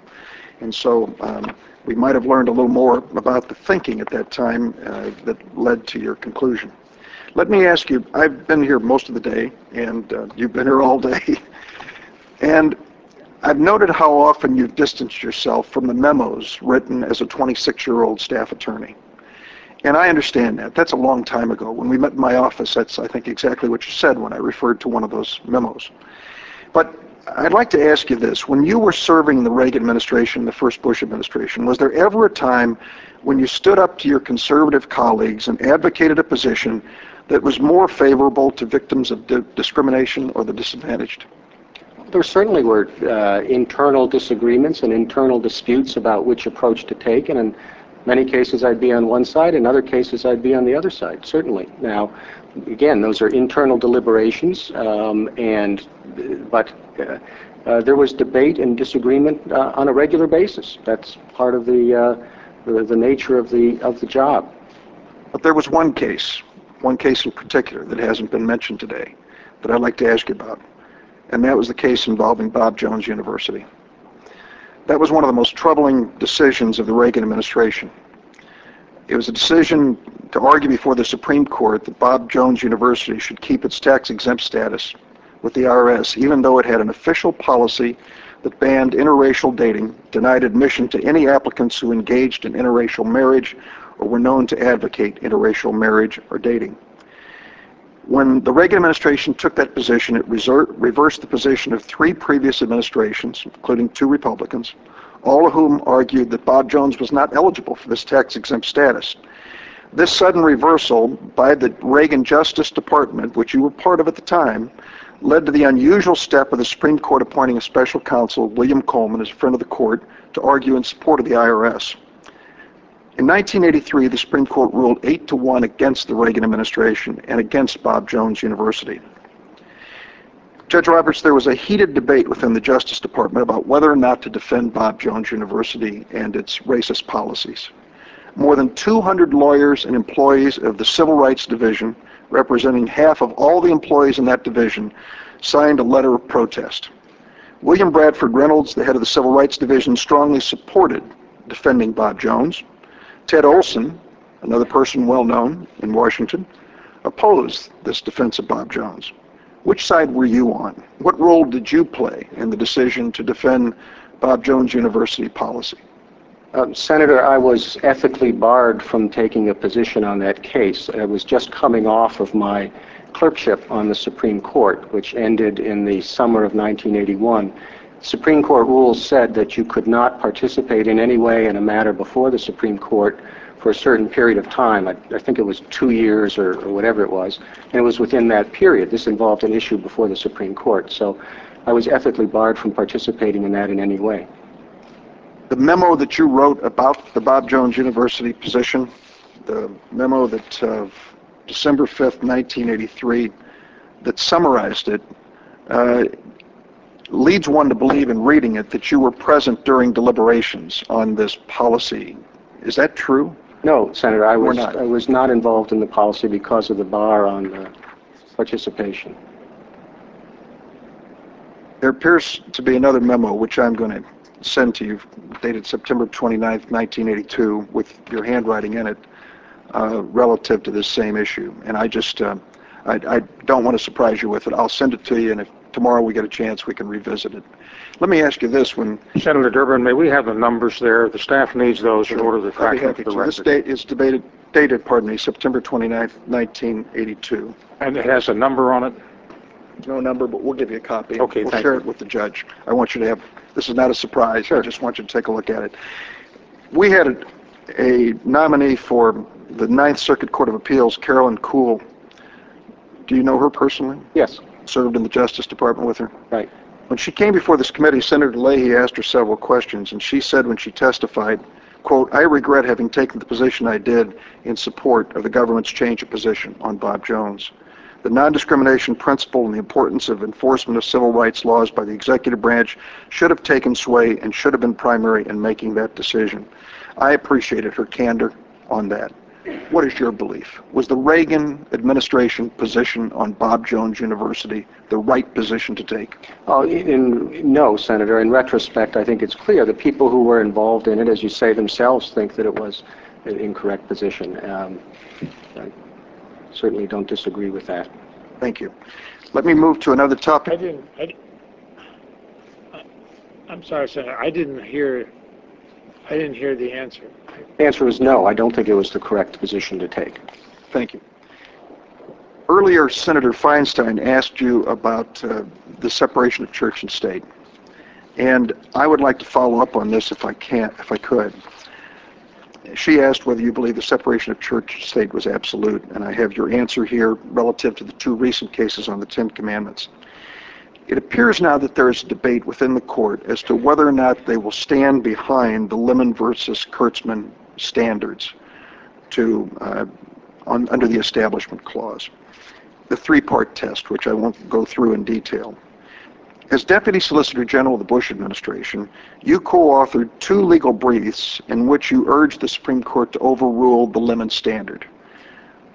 And so um, we might have learned a little more about the thinking at that time uh, that led to your conclusion. Let me ask you, I've been here most of the day, and uh, you've been here all day, and I've noted how often you've distanced yourself from the memos written as a twenty-six-year-old staff attorney. And I understand that. That's a long time ago. When we met in my office, that's, I think, exactly what you said when I referred to one of those memos. But I'd like to ask you this. When you were serving the Reagan administration, the first Bush administration, was there ever a time when you stood up to your conservative colleagues and advocated a position that was more favorable to victims of di- discrimination or the disadvantaged? There certainly were uh, internal disagreements and internal disputes about which approach to take, and in many cases I'd be on one side, in other cases I'd be on the other side, certainly. Now, again, those are internal deliberations, um, and but uh, uh, there was debate and disagreement uh, on a regular basis. That's part of the, uh, the the nature of the of the job. But there was one case, one case in particular that hasn't been mentioned today, that I'd like to ask you about. And that was the case involving Bob Jones University. That was one of the most troubling decisions of the Reagan administration. It was a decision to argue before the Supreme Court that Bob Jones University should keep its tax-exempt status with the I R S, even though it had an official policy that banned interracial dating, denied admission to any applicants who engaged in interracial marriage or were known to advocate interracial marriage or dating. When the Reagan administration took that position, it reversed the position of three previous administrations, including two Republicans, all of whom argued that Bob Jones was not eligible for this tax-exempt status. This sudden reversal by the Reagan Justice Department, which you were part of at the time, led to the unusual step of the Supreme Court appointing a special counsel, William Coleman, as a friend of the court, to argue in support of the I R S. In nineteen eighty-three, the Supreme Court ruled eight to one against the Reagan administration and against Bob Jones University. Judge Roberts, there was a heated debate within the Justice Department about whether or not to defend Bob Jones University and its racist policies. More than two hundred lawyers and employees of the Civil Rights Division, representing half of all the employees in that division, signed a letter of protest. William Bradford Reynolds, the head of the Civil Rights Division, strongly supported defending Bob Jones. Ted Olson, another person well known in Washington, opposed this defense of Bob Jones. Which side were you on? What role did you play in the decision to defend Bob Jones University policy? Um, Senator, I was ethically barred from taking a position on that case. I was just coming off of my clerkship on the Supreme Court, which ended in the summer of nineteen eighty-one. Supreme Court rules said that you could not participate in any way in a matter before the Supreme Court for a certain period of time. I, I think it was two years or, or whatever it was, and it was within that period. This involved an issue before the Supreme Court, so I was ethically barred from participating in that in any way. The memo that you wrote about the Bob Jones University position, the memo that uh, December fifth, nineteen eighty-three, that summarized it, uh, leads one to believe in reading it that you were present during deliberations on this policy. Is that true? No, Senator, I was not. I was not involved in the policy because of the bar on the participation. There appears to be another memo which I'm going to send to you, dated September twenty-ninth, nineteen eighty-two, with your handwriting in it, uh, relative to this same issue. And I just, uh, I, I don't want to surprise you with it. I'll send it to you, and if tomorrow we get a chance, we can revisit it. Let me ask you this one. Senator Durbin, may we have the numbers there? The staff needs those in order to track them to the record. This date is debated, dated, pardon me, September twenty-ninth, nineteen eighty-two. And it has a number on it? No number, but we'll give you a copy. Okay, we'll share it with the judge. I want you to have, this is not a surprise. Sure. I just want you to take a look at it. We had a, a nominee for the Ninth Circuit Court of Appeals, Carolyn Kuhl. Do you know her personally? Yes. Served in the Justice Department with her. Right. When she came before this committee, Senator Leahy asked her several questions, and she said when she testified, quote, "I regret having taken the position I did in support of the government's change of position on Bob Jones. The non-discrimination principle and the importance of enforcement of civil rights laws by the executive branch should have taken sway and should have been primary in making that decision." I appreciated her candor on that. What is your belief? Was the Reagan administration position on Bob Jones University the right position to take? Uh, in, no, Senator. In retrospect, I think it's clear the people who were involved in it, as you say, themselves think that it was an incorrect position. Um, certainly don't disagree with that. Thank you. Let me move to another topic. I didn't, I didn't, I'm sorry, Senator, I didn't hear, I didn't hear the answer. The answer is no. I don't think it was the correct position to take. Thank you. Earlier, Senator Feinstein asked you about uh, the separation of church and state, and I would like to follow up on this if I can, if I could. She asked whether you believe the separation of church and state was absolute, and I have your answer here relative to the two recent cases on the Ten Commandments. It appears now that there is a debate within the court as to whether or not they will stand behind the Lemon versus Kurtzman standards to, uh, on, under the Establishment Clause, the three-part test, which I won't go through in detail. As Deputy Solicitor General of the Bush administration, you co-authored two legal briefs in which you urged the Supreme Court to overrule the Lemon standard,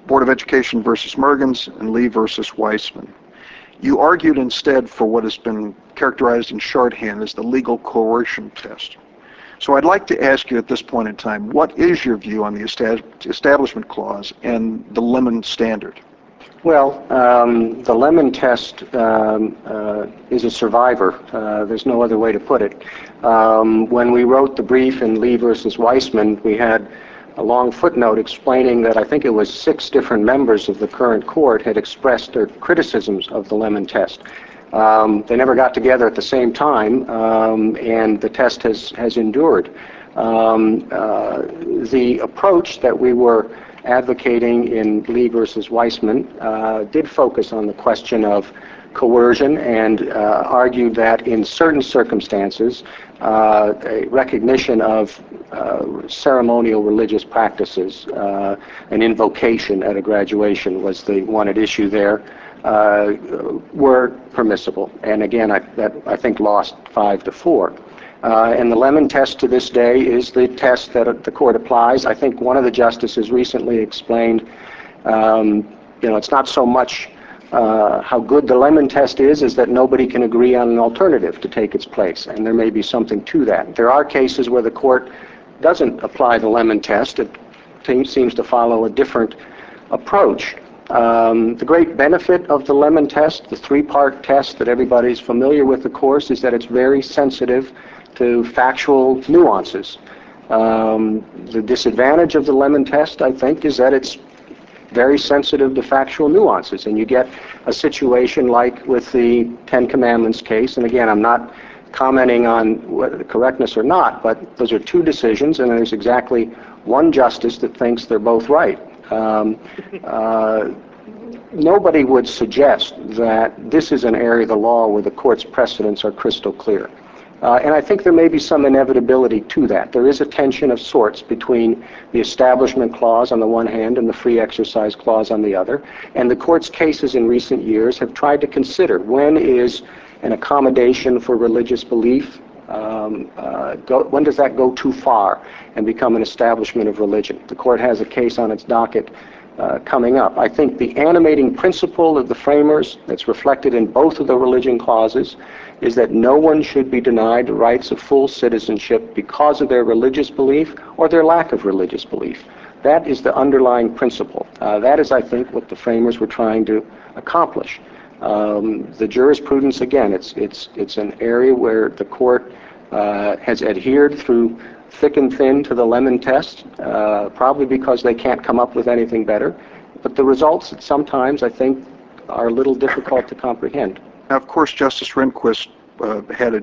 Board of Education versus Mergens and Lee versus Weissman. You argued instead for what has been characterized in shorthand as the legal coercion test. So I'd like to ask you at this point in time, what is your view on the Establishment Clause and the Lemon standard? Well, um, the Lemon test um, uh, is a survivor. Uh, there's no other way to put it. Um, when we wrote the brief in Lee versus Weissman, we had a long footnote explaining that I think it was six different members of the current court had expressed their criticisms of the Lemon test. Um, they never got together at the same time, um, and the test has, has endured. Um, uh, the approach that we were advocating in Lee versus Weissman uh, did focus on the question of coercion and uh, argued that in certain circumstances, uh, a recognition of uh, ceremonial religious practices, uh, an invocation at a graduation was the one at issue there, uh, were permissible. And again, I, that, I think lost five to four. Uh, and the Lemon test to this day is the test that the court applies. I think one of the justices recently explained, um, you know, it's not so much Uh, how good the Lemon test is, is that nobody can agree on an alternative to take its place, and there may be something to that. There are cases where the court doesn't apply the Lemon test. It seems to follow a different approach. Um, the great benefit of the Lemon test, the three-part test that everybody's familiar with, of course, is that it's very sensitive to factual nuances. Um, the disadvantage of the Lemon test, I think, is that it's very sensitive to factual nuances, and you get a situation like with the Ten Commandments case, and again, I'm not commenting on whether the correctness or not, but those are two decisions, and there's exactly one justice that thinks they're both right. Um, uh, nobody would suggest that this is an area of the law where the court's precedents are crystal clear. Uh, and I think there may be some inevitability to that. There is a tension of sorts between the Establishment Clause on the one hand and the Free Exercise Clause on the other. And the court's cases in recent years have tried to consider when is an accommodation for religious belief, um, uh, go, when does that go too far and become an establishment of religion? The court has a case on its docket Uh, coming up. I think the animating principle of the framers that's reflected in both of the religion clauses is that no one should be denied the rights of full citizenship because of their religious belief or their lack of religious belief. That is the underlying principle. Uh, that is, I think, what the framers were trying to accomplish. Um, the jurisprudence, again, it's, it's, it's an area where the court uh, has adhered through thick and thin to the Lemon test, uh, probably because they can't come up with anything better. But the results sometimes, I think, are a little difficult to comprehend. Now, of course, Justice Rehnquist uh, had a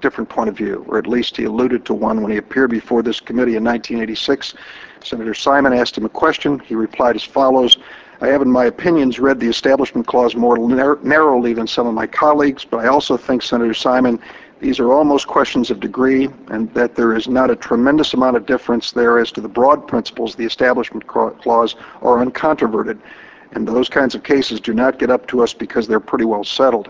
different point of view, or at least he alluded to one when he appeared before this committee in nineteen eighty-six. Senator Simon asked him a question. He replied as follows: I have, in my opinions, read the Establishment Clause more nar narrowly than some of my colleagues, but I also think, Senator Simon, these are almost questions of degree, and that there is not a tremendous amount of difference there as to the broad principles of the Establishment Clause are uncontroverted, and those kinds of cases do not get up to us because they're pretty well settled.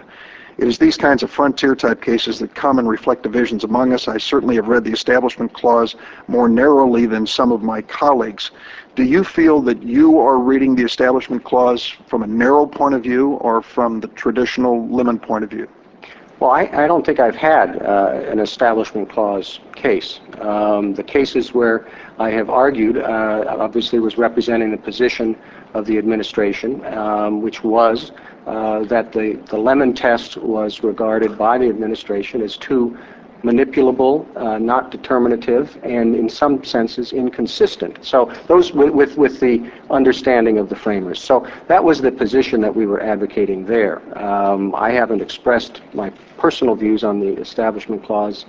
It is these kinds of frontier-type cases that come and reflect divisions among us. I certainly have read the Establishment Clause more narrowly than some of my colleagues. Do you feel that you are reading the Establishment Clause from a narrow point of view or from the traditional Lemon point of view? Well, I, I don't think I've had uh, an Establishment Clause case. Um, the cases where I have argued uh, obviously was representing the position of the administration, um, which was uh, that the, the Lemon test was regarded by the administration as too manipulable, uh, not determinative, and in some senses inconsistent. So those with, with, with the understanding of the framers. So that was the position that we were advocating there. Um, I haven't expressed my personal views on the Establishment Clause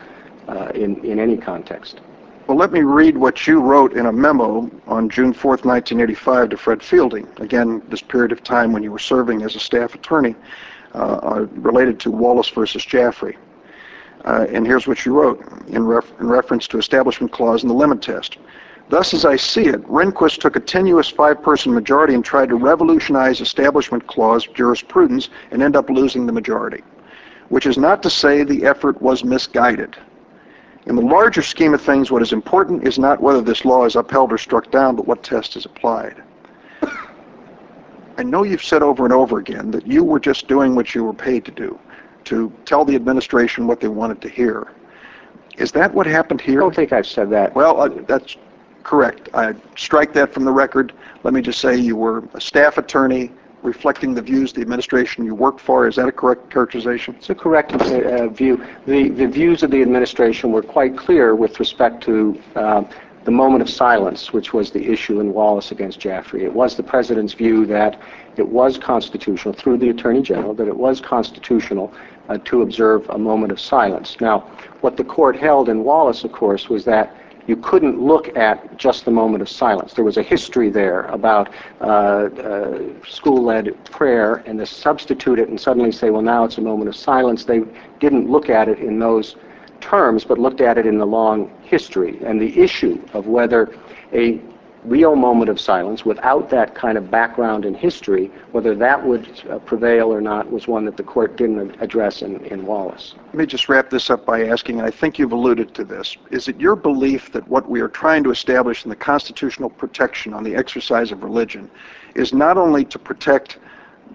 uh, in, in any context. Well, let me read what you wrote in a memo on June fourth, nineteen eighty-five to Fred Fielding, again, this period of time when you were serving as a staff attorney uh, related to Wallace versus Jaffrey. Uh, and here's what you wrote in, ref in reference to Establishment Clause and the Lemon test. Thus, as I see it, Rehnquist took a tenuous five-person majority and tried to revolutionize Establishment Clause jurisprudence and end up losing the majority, which is not to say the effort was misguided. In the larger scheme of things, what is important is not whether this law is upheld or struck down, but what test is applied. I know you've said over and over again that you were just doing what you were paid to do, to tell the administration what they wanted to hear. Is that what happened here? I don't think I've said that. Well, uh, that's correct. I strike that from the record. Let me just say you were a staff attorney reflecting the views of the administration you worked for. Is that a correct characterization? It's a correct uh, view. The, the views of the administration were quite clear with respect to uh, the moment of silence, which was the issue in Wallace against Jaffrey. It was the President's view that it was constitutional, through the Attorney General, that it was constitutional uh, to observe a moment of silence. Now, what the Court held in Wallace, of course, was that you couldn't look at just the moment of silence. There was a history there about uh, uh, school-led prayer, and to substitute it and suddenly say, well, now it's a moment of silence. They didn't look at it in those terms, but looked at it in the long history. And the issue of whether a real moment of silence without that kind of background in history, whether that would uh, prevail or not, was one that the Court didn't address in, in Wallace. Let me just wrap this up by asking, and I think you've alluded to this, is it your belief that what we are trying to establish in the constitutional protection on the exercise of religion is not only to protect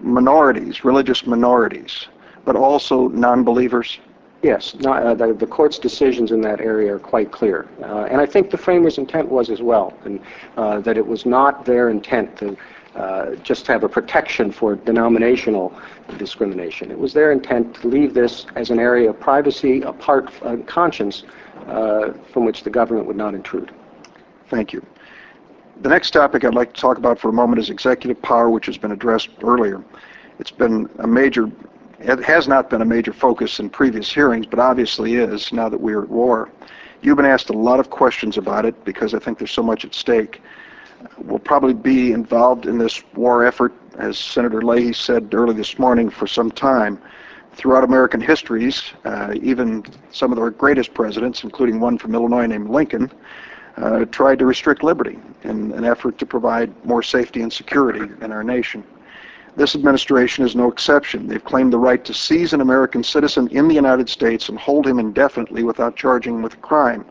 minorities, religious minorities, but also non-believers? Yes, not, uh, the, the Court's decisions in that area are quite clear. Uh, and I think the framers' intent was as well, and uh, that it was not their intent to uh, just have a protection for denominational discrimination. It was their intent to leave this as an area of privacy, apart from uh, conscience, uh, from which the government would not intrude. Thank you. The next topic I'd like to talk about for a moment is executive power, which has been addressed earlier. It's been a major... It has not been a major focus in previous hearings, but obviously is now that we're at war. You've been asked a lot of questions about it because I think there's so much at stake. We'll probably be involved in this war effort, as Senator Leahy said early this morning, for some time. Throughout American histories, uh, even some of our greatest presidents, including one from Illinois named Lincoln, uh, tried to restrict liberty in an effort to provide more safety and security in our nation. This administration is no exception. They've claimed the right to seize an American citizen in the United States and hold him indefinitely without charging him with a crime.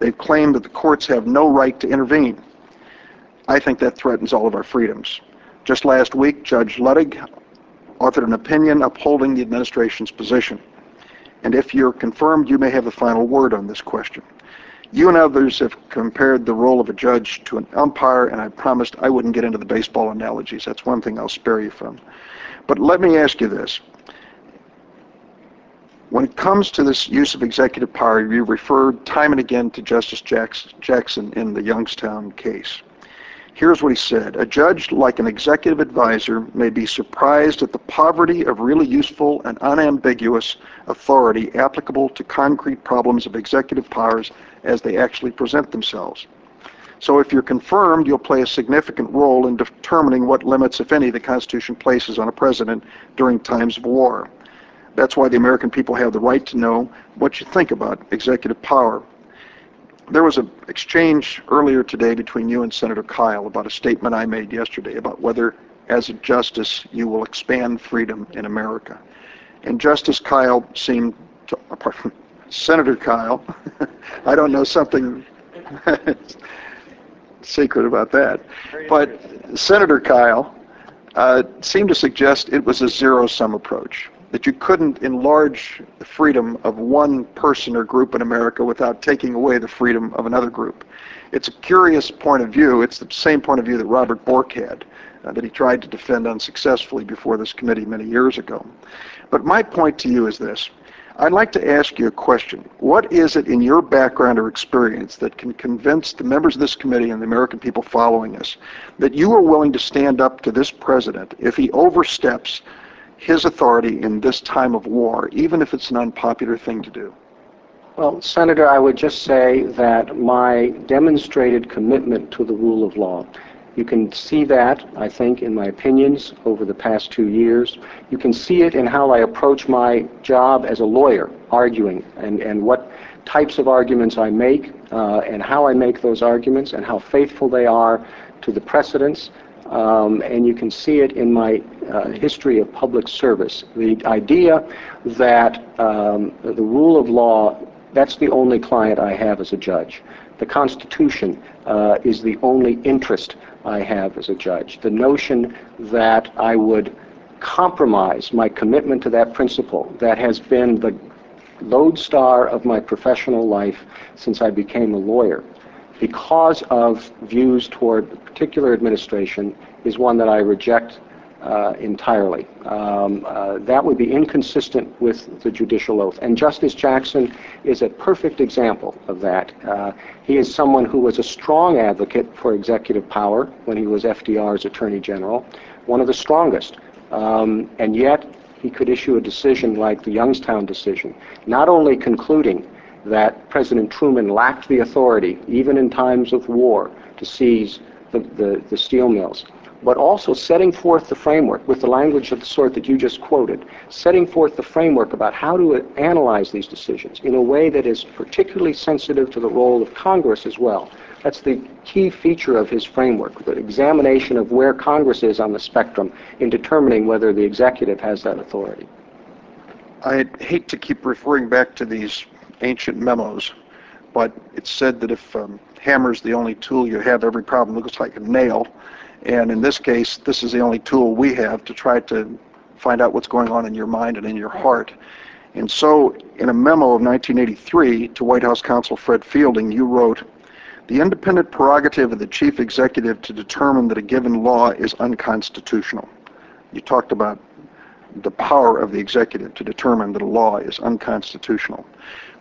They've claimed that the courts have no right to intervene. I think that threatens all of our freedoms. Just last week, Judge Luttig authored an opinion upholding the administration's position. And if you're confirmed, you may have the final word on this question. You and others have compared the role of a judge to an umpire, and I promised I wouldn't get into the baseball analogies. That's one thing I'll spare you from. But let me ask you this. When it comes to this use of executive power, you referred time and again to Justice Jackson in the Youngstown case. Here's what he said. A judge, like an executive advisor, may be surprised at the poverty of really useful and unambiguous authority applicable to concrete problems of executive powers as they actually present themselves. So if you're confirmed, you'll play a significant role in determining what limits, if any, the Constitution places on a president during times of war. That's why the American people have the right to know what you think about executive power. There was an exchange earlier today between you and Senator Kyle about a statement I made yesterday about whether, as a justice, you will expand freedom in America. And Justice Kyle seemed to, apart from Senator Kyle, I don't know something secret about that, but Senator Kyle uh, seemed to suggest it was a zero-sum approach. that you couldn't enlarge the freedom of one person or group in America without taking away the freedom of another group. It's a curious point of view. It's the same point of view that Robert Bork had, uh, that he tried to defend unsuccessfully before this committee many years ago. But my point to you is this. I'd like to ask you a question. What is it in your background or experience that can convince the members of this committee and the American people following us that you are willing to stand up to this president if he oversteps his authority in this time of war, even if it's an unpopular thing to do? Well, Senator, I would just say that my demonstrated commitment to the rule of law, you can see that, I think, in my opinions over the past two years. You can see it in how I approach my job as a lawyer, arguing, and, and what types of arguments I make, uh, and how I make those arguments, and how faithful they are to the precedents. Um, and you can see it in my uh, history of public service. The idea that um, the rule of law, that's the only client I have as a judge. The Constitution uh, is the only interest I have as a judge. The notion that I would compromise my commitment to that principle that has been the lodestar of my professional life since I became a lawyer, because of views toward a particular administration, is one that I reject uh, entirely. Um, uh, that would be inconsistent with the judicial oath. And Justice Jackson is a perfect example of that. Uh, he is someone who was a strong advocate for executive power when he was F D R's Attorney General, one of the strongest. Um, and yet, he could issue a decision like the Youngstown decision, not only concluding that President Truman lacked the authority, even in times of war, to seize the, the, the steel mills, but also setting forth the framework with the language of the sort that you just quoted, setting forth the framework about how to analyze these decisions in a way that is particularly sensitive to the role of Congress as well. That's the key feature of his framework, the examination of where Congress is on the spectrum in determining whether the executive has that authority. I hate to keep referring back to these ancient memos, but it's said that if um, hammer's the only tool you have, every problem looks like a nail. And in this case, this is the only tool we have to try to find out what's going on in your mind and in your heart. And so, in a memo of nineteen eighty-three to White House Counsel Fred Fielding, you wrote, "The independent prerogative of the chief executive to determine that a given law is unconstitutional." You talked about the power of the executive to determine that a law is unconstitutional.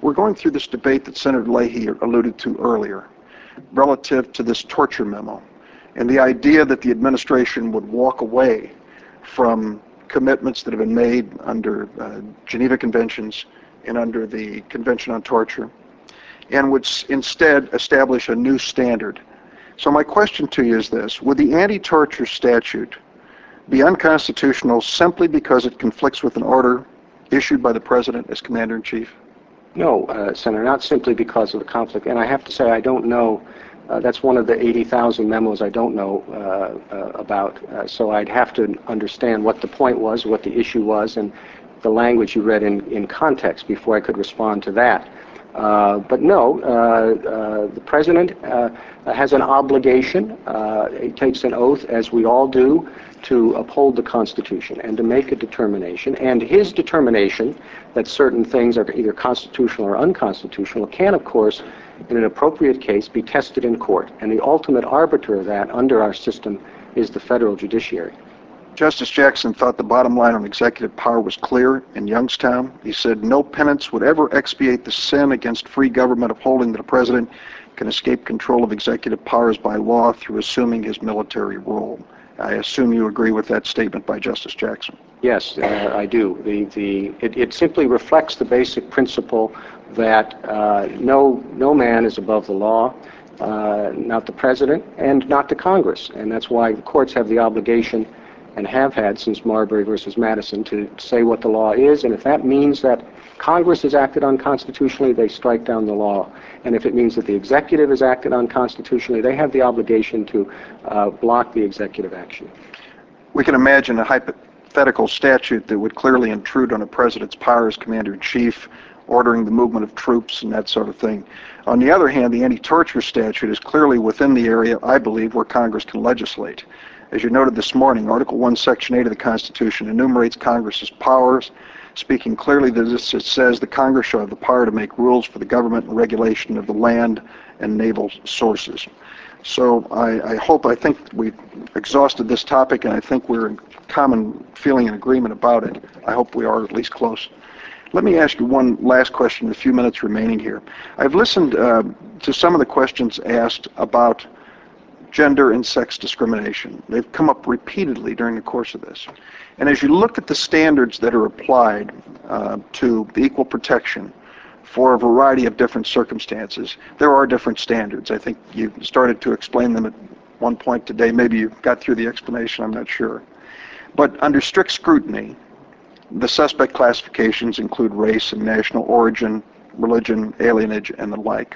We're going through this debate that Senator Leahy alluded to earlier relative to this torture memo and the idea that the administration would walk away from commitments that have been made under uh, Geneva Conventions and under the Convention on Torture and would s- instead establish a new standard. So my question to you is this: would the anti-torture statute be unconstitutional simply because it conflicts with an order issued by the President as Commander-in-Chief? No, uh, Senator, not simply because of the conflict. And I have to say, I don't know. Uh, that's one of the eighty thousand memos I don't know uh, uh, about. Uh, so I'd have to understand what the point was, what the issue was, and the language you read in, in context before I could respond to that. Uh, but no, uh, uh, the President uh, has an obligation, uh, he takes an oath, as we all do, to uphold the Constitution and to make a determination. And his determination that certain things are either constitutional or unconstitutional can, of course, in an appropriate case, be tested in court. And the ultimate arbiter of that under our system is the federal judiciary. Justice Jackson thought the bottom line on executive power was clear in Youngstown. He said, "No penance would ever expiate the sin against free government of holding that a president can escape control of executive powers by law through assuming his military role." I assume you agree with that statement by Justice Jackson. Yes, uh, I do. The, the, it, it simply reflects the basic principle that uh, no, no man is above the law. Uh, not the President and not the Congress. And that's why the courts have the obligation, and have had since Marbury versus Madison, to say what the law is, and if that means that Congress has acted unconstitutionally, they strike down the law. And if it means that the executive has acted unconstitutionally, they have the obligation to uh, block the executive action. We can imagine a hypothetical statute that would clearly intrude on a president's powers, commander-in-chief, ordering the movement of troops and that sort of thing. On the other hand, the anti-torture statute is clearly within the area, I believe, where Congress can legislate. As you noted this morning, Article one, Section eight of the Constitution enumerates Congress's powers, Speaking clearly, this it says the Congress shall have the power to make rules for the government and regulation of the land and naval sources. So I, I hope, I think we've exhausted this topic, and I think we're in common feeling and agreement about it. I hope we are at least close. Let me ask you one last question in the few minutes remaining here. I've listened uh, to some of the questions asked about gender and sex discrimination. They've come up repeatedly during the course of this. And as you look at the standards that are applied uh, to the equal protection for a variety of different circumstances, there are different standards. I think you started to explain them at one point today. Maybe you got through the explanation, I'm not sure. But under strict scrutiny, the suspect classifications include race and national origin, religion, alienage, and the like.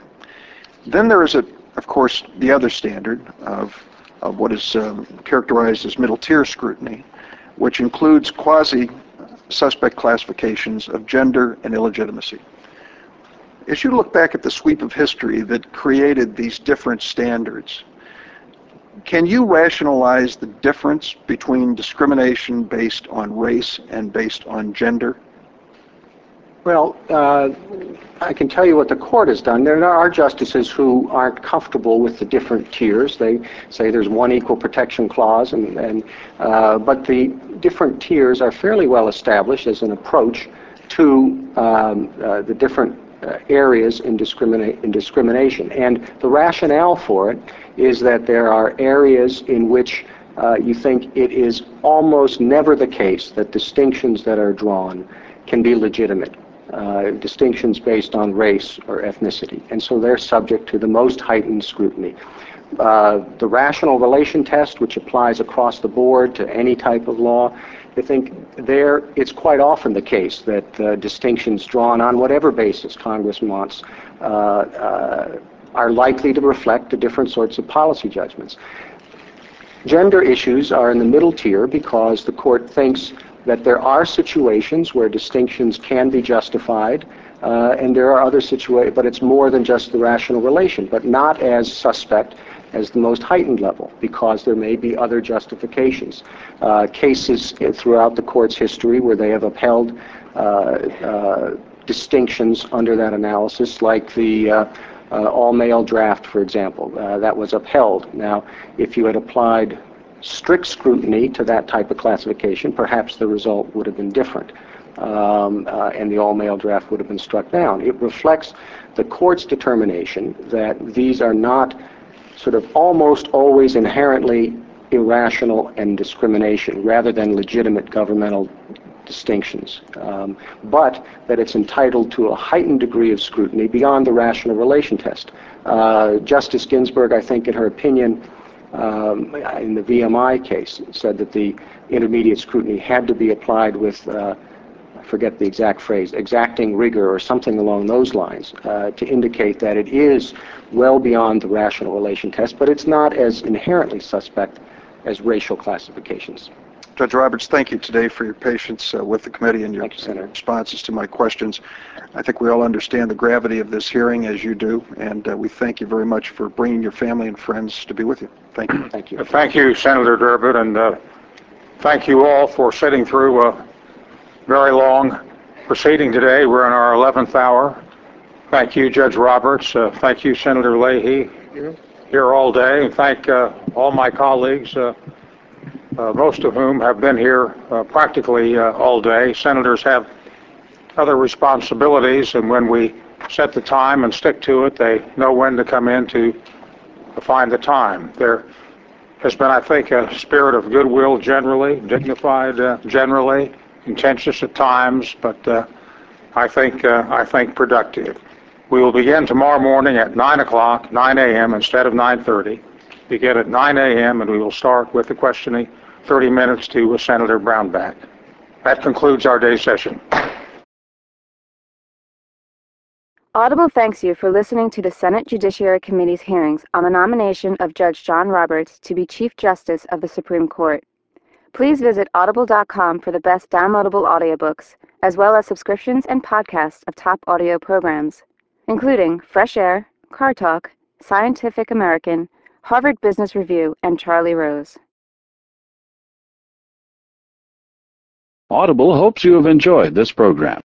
Then there is, a, of course, the other standard of, of what is um, characterized as middle-tier scrutiny, which includes quasi-suspect classifications of gender and illegitimacy. As you look back at the sweep of history that created these different standards, can you rationalize the difference between discrimination based on race and based on gender? Well, uh, I can tell you what the court has done. There are justices who aren't comfortable with the different tiers. They say there's one equal protection clause, and, and uh, but the different tiers are fairly well established as an approach to um, uh, the different Uh, areas in, discrimina- in discrimination. And the rationale for it is that there are areas in which uh, you think it is almost never the case that distinctions that are drawn can be legitimate, uh, distinctions based on race or ethnicity. And so they're subject to the most heightened scrutiny. Uh, the rational relation test, which applies across the board to any type of law, I think there it's quite often the case that uh, distinctions drawn on whatever basis Congress wants uh, uh, are likely to reflect the different sorts of policy judgments. Gender issues are in the middle tier because the court thinks that there are situations where distinctions can be justified, uh, and there are other situations, but it's more than just the rational relation, but not as suspect as the most heightened level, because there may be other justifications. Uh, cases throughout the court's history where they have upheld uh, uh, distinctions under that analysis, like the uh, uh, all-male draft, for example, uh, that was upheld. Now, if you had applied strict scrutiny to that type of classification, perhaps the result would have been different. Um, uh, and the all-male draft would have been struck down. It reflects the court's determination that these are not sort of almost always inherently irrational and discrimination rather than legitimate governmental distinctions, um, but that it's entitled to a heightened degree of scrutiny beyond the rational relation test. Uh, Justice Ginsburg, I think in her opinion um, in the V M I case, said that the intermediate scrutiny had to be applied with uh, I forget the exact phrase, exacting rigor or something along those lines, uh, to indicate that it is well beyond the rational relation test, but it's not as inherently suspect as racial classifications. Judge Roberts, thank you today for your patience uh, with the committee and your, you, and your responses to my questions. I think we all understand the gravity of this hearing, as you do, and uh, we thank you very much for bringing your family and friends to be with you. Thank you. Thank you. Thank you, Senator Durbin, and uh, thank you all for sitting through uh, very long proceeding today. We're in our eleventh hour. Thank you, Judge Roberts. Uh, thank you, Senator Leahy, here all day. And thank uh, all my colleagues, uh, uh, most of whom have been here uh, practically uh, all day. Senators have other responsibilities, and when we set the time and stick to it, they know when to come in to find the time. There has been, I think, a spirit of goodwill generally, dignified uh, generally, contentious at times, but uh, I think uh, I think productive. We will begin tomorrow morning at nine o'clock, nine a m instead of nine thirty. Begin at nine a m and we will start with the questioning, thirty minutes to Senator Brownback. That concludes our day session. Audible thanks you for listening to the Senate Judiciary Committee's hearings on the nomination of Judge John Roberts to be Chief Justice of the Supreme Court. Please visit Audible dot com for the best downloadable audiobooks, as well as subscriptions and podcasts of top audio programs, including Fresh Air, Car Talk, Scientific American, Harvard Business Review, and Charlie Rose. Audible hopes you have enjoyed this program.